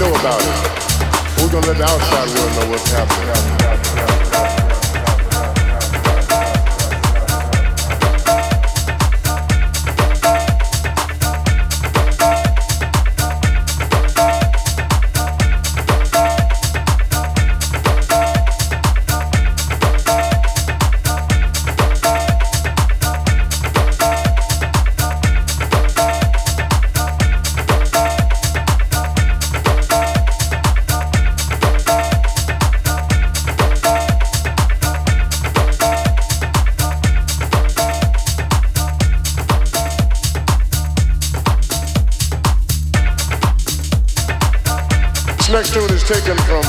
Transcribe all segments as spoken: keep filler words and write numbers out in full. know about it. We're gonna let the outside world know what's happening. Next tune is taken from,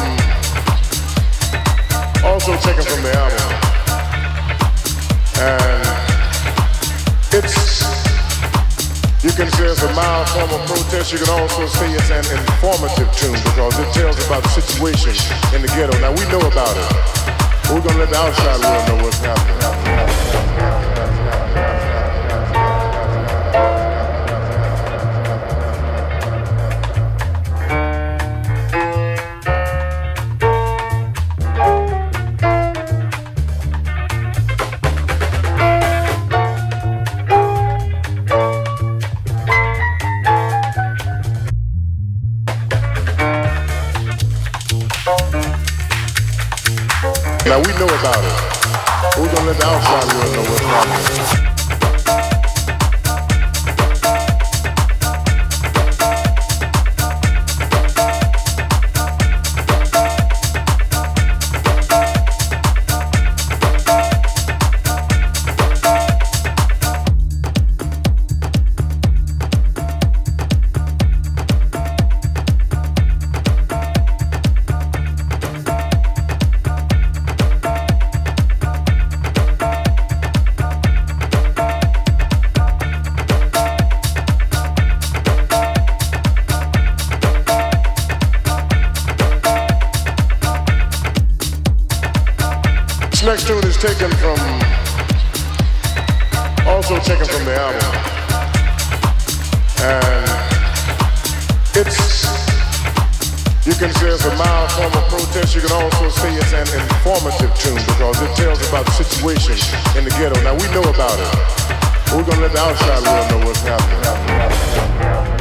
also taken from the album, and it's, you can say it's a mild form of protest. You can also say it's an informative tune because it tells about the situation in the ghetto. Now we know about it, but we're gonna let the outside world know what's happening. Now we know about it. We're gonna let the outside world know what's happening. Next tune is taken from, also taken from the album, and it's, you can say it's a mild form of protest. You can also say it's an informative tune because it tells about the situation in the ghetto. Now we know about it, we're gonna let the outside world know what's happening.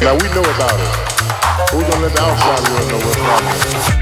Now we know about it. We're gonna let the outside world know what's happening.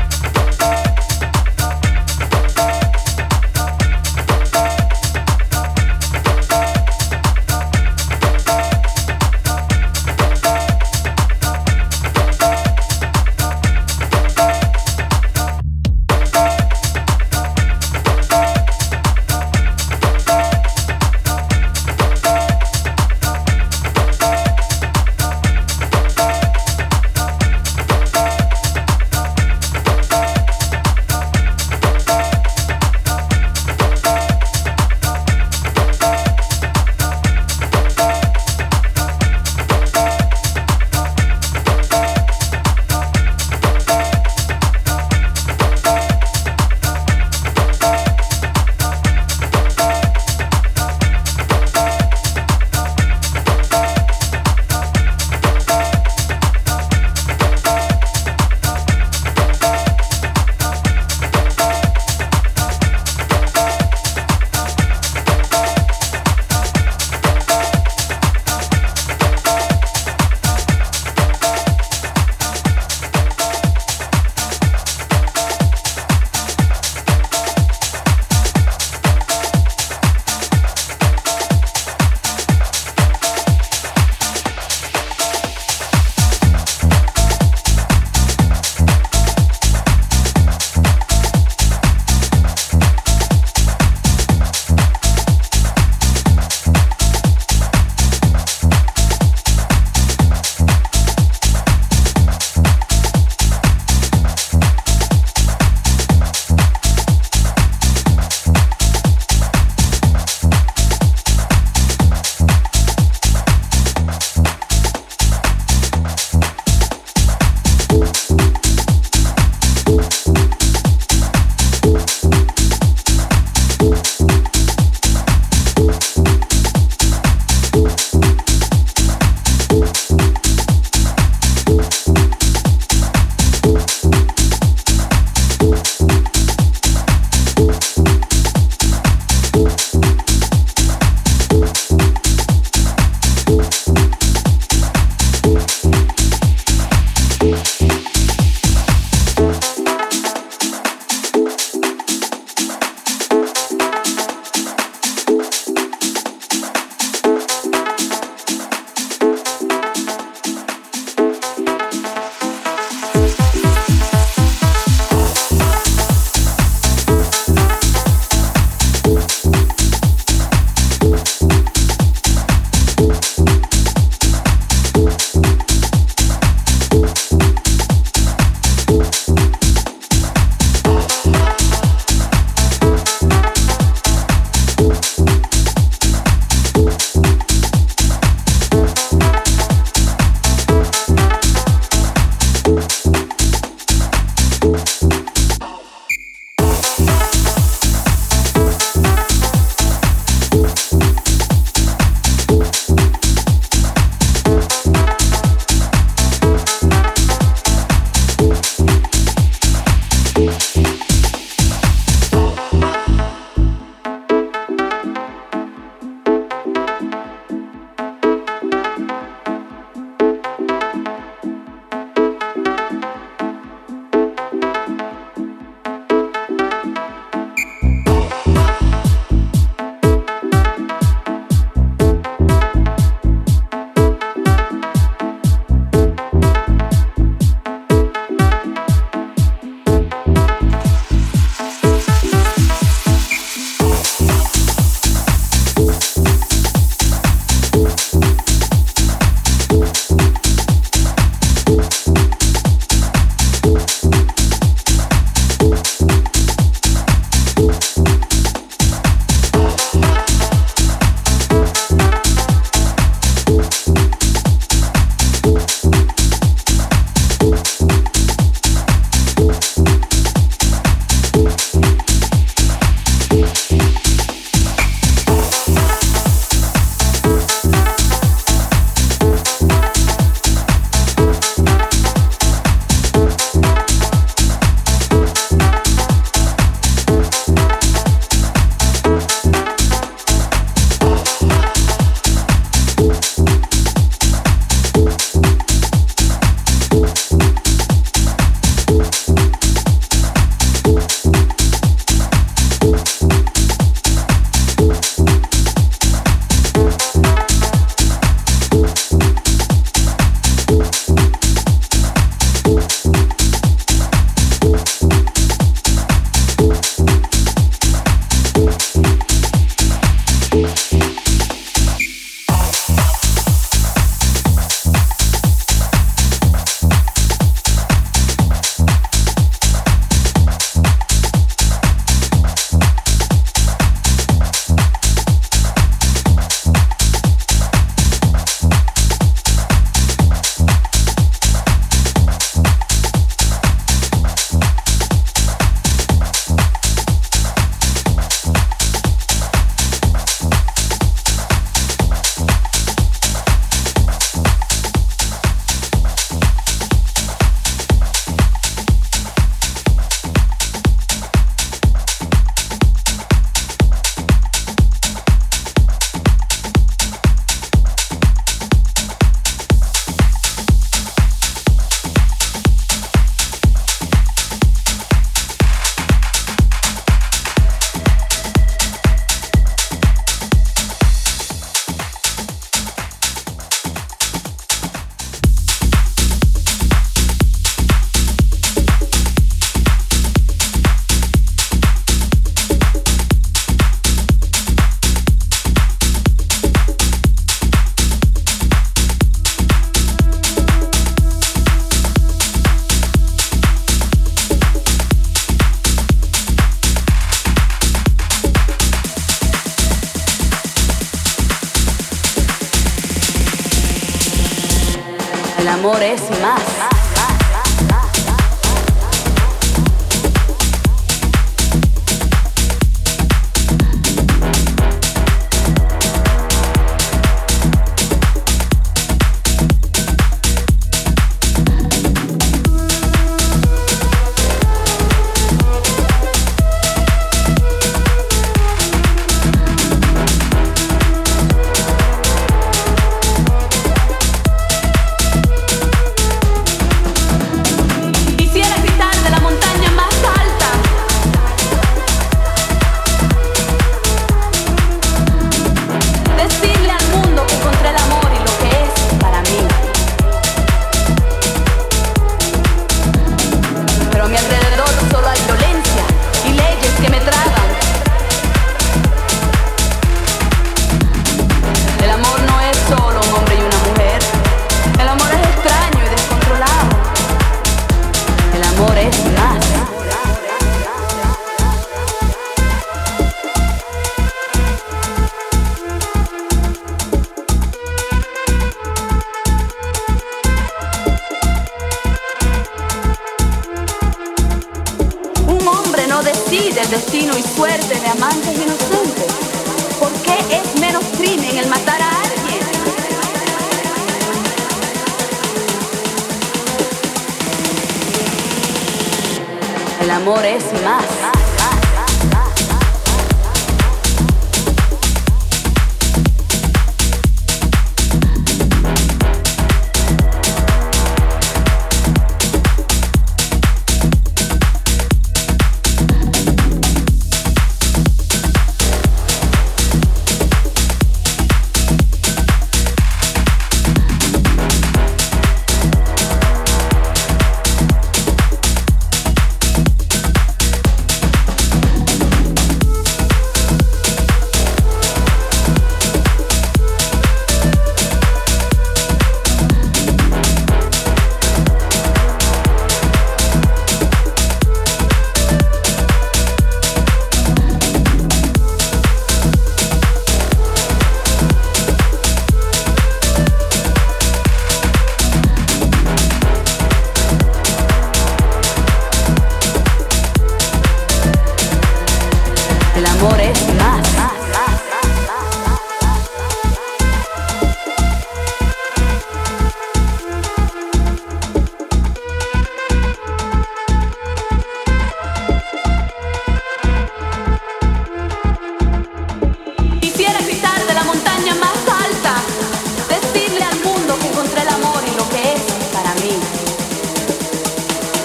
El amor es más. Decide el destino y suerte de amantes inocentes. ¿Por qué es menos crimen el matar a alguien? El amor es más.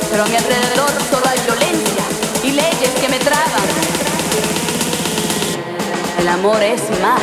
Pero a mi alrededor solo hay violencia y leyes que me traban. El amor es más.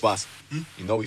Boss, hmm? You know we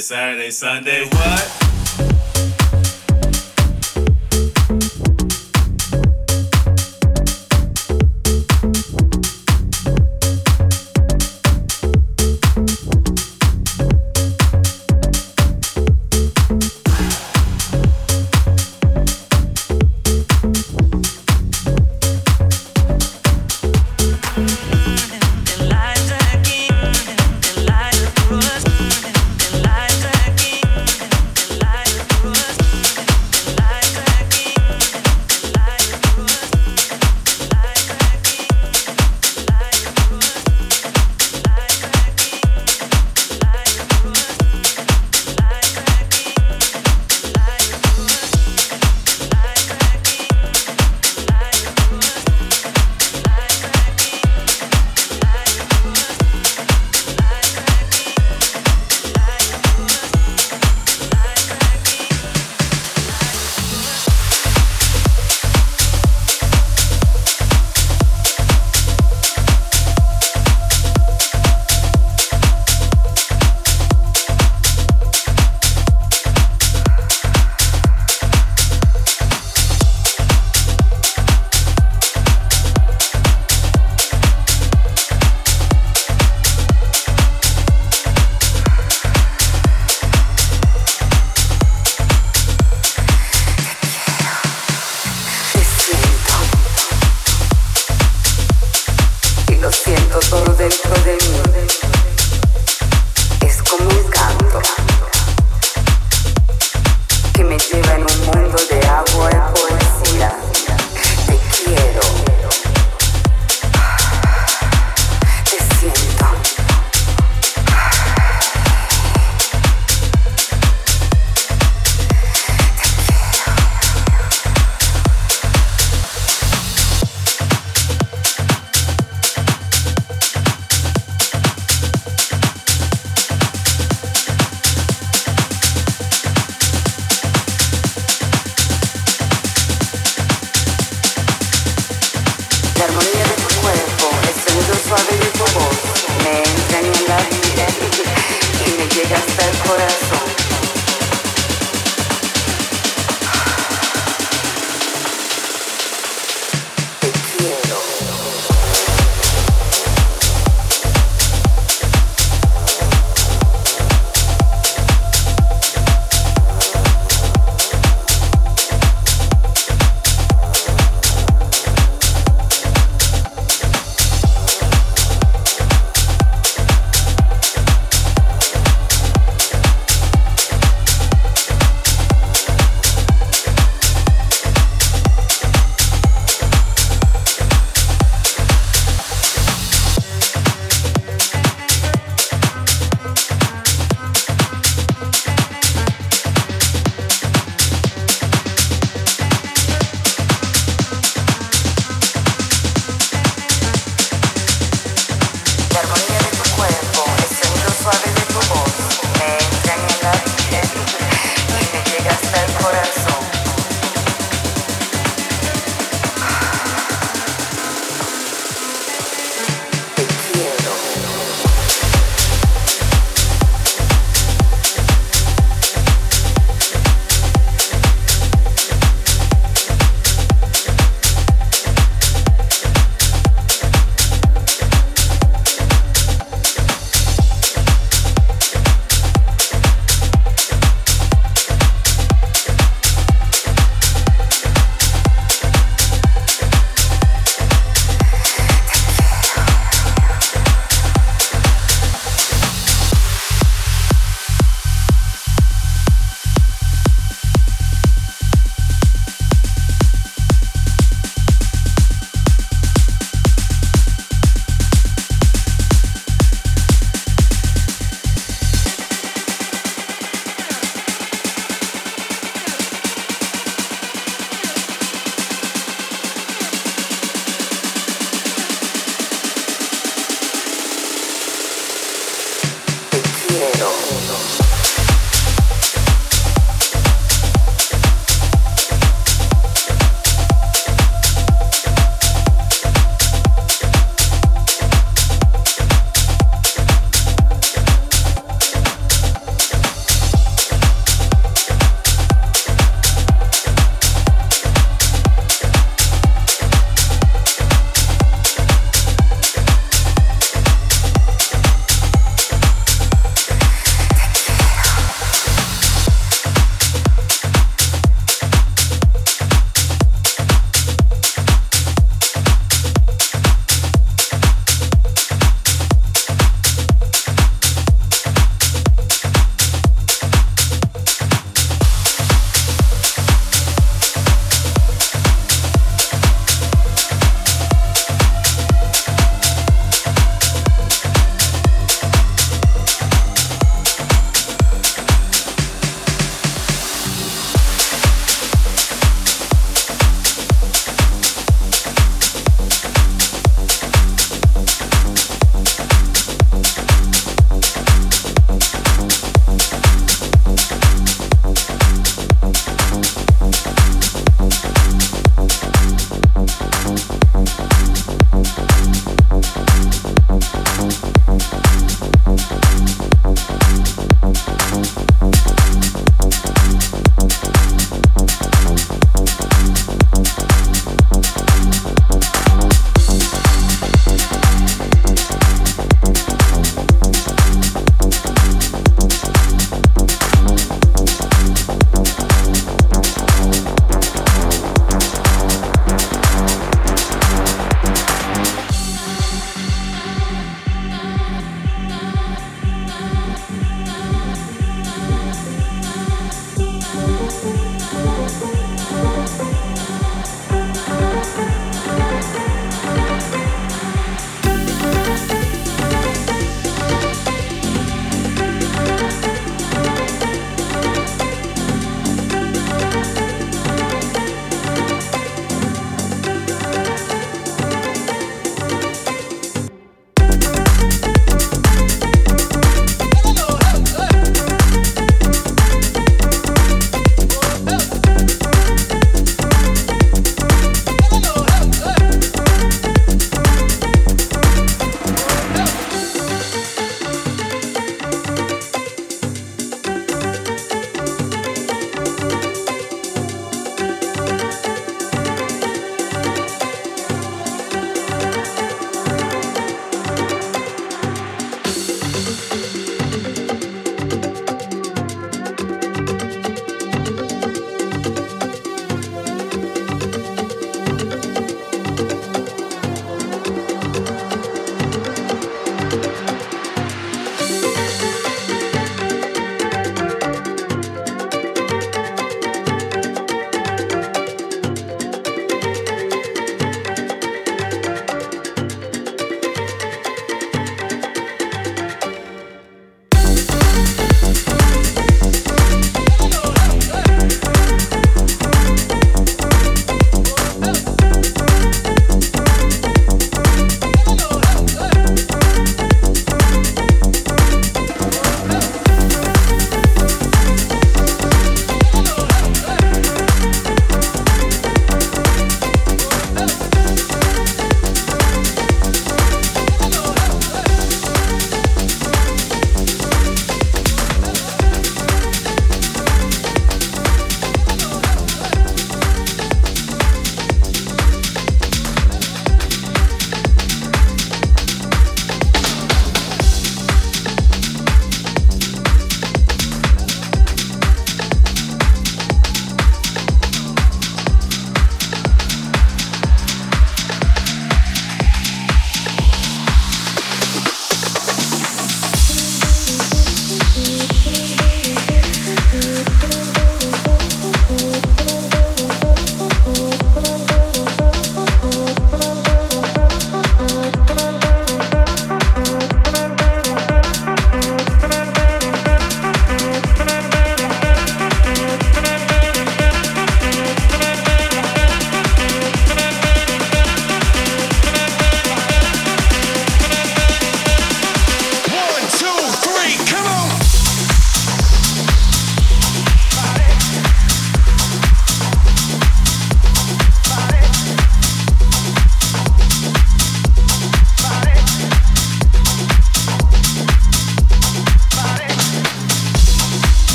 Saturday, Sunday, what? que llega hasta el corazón.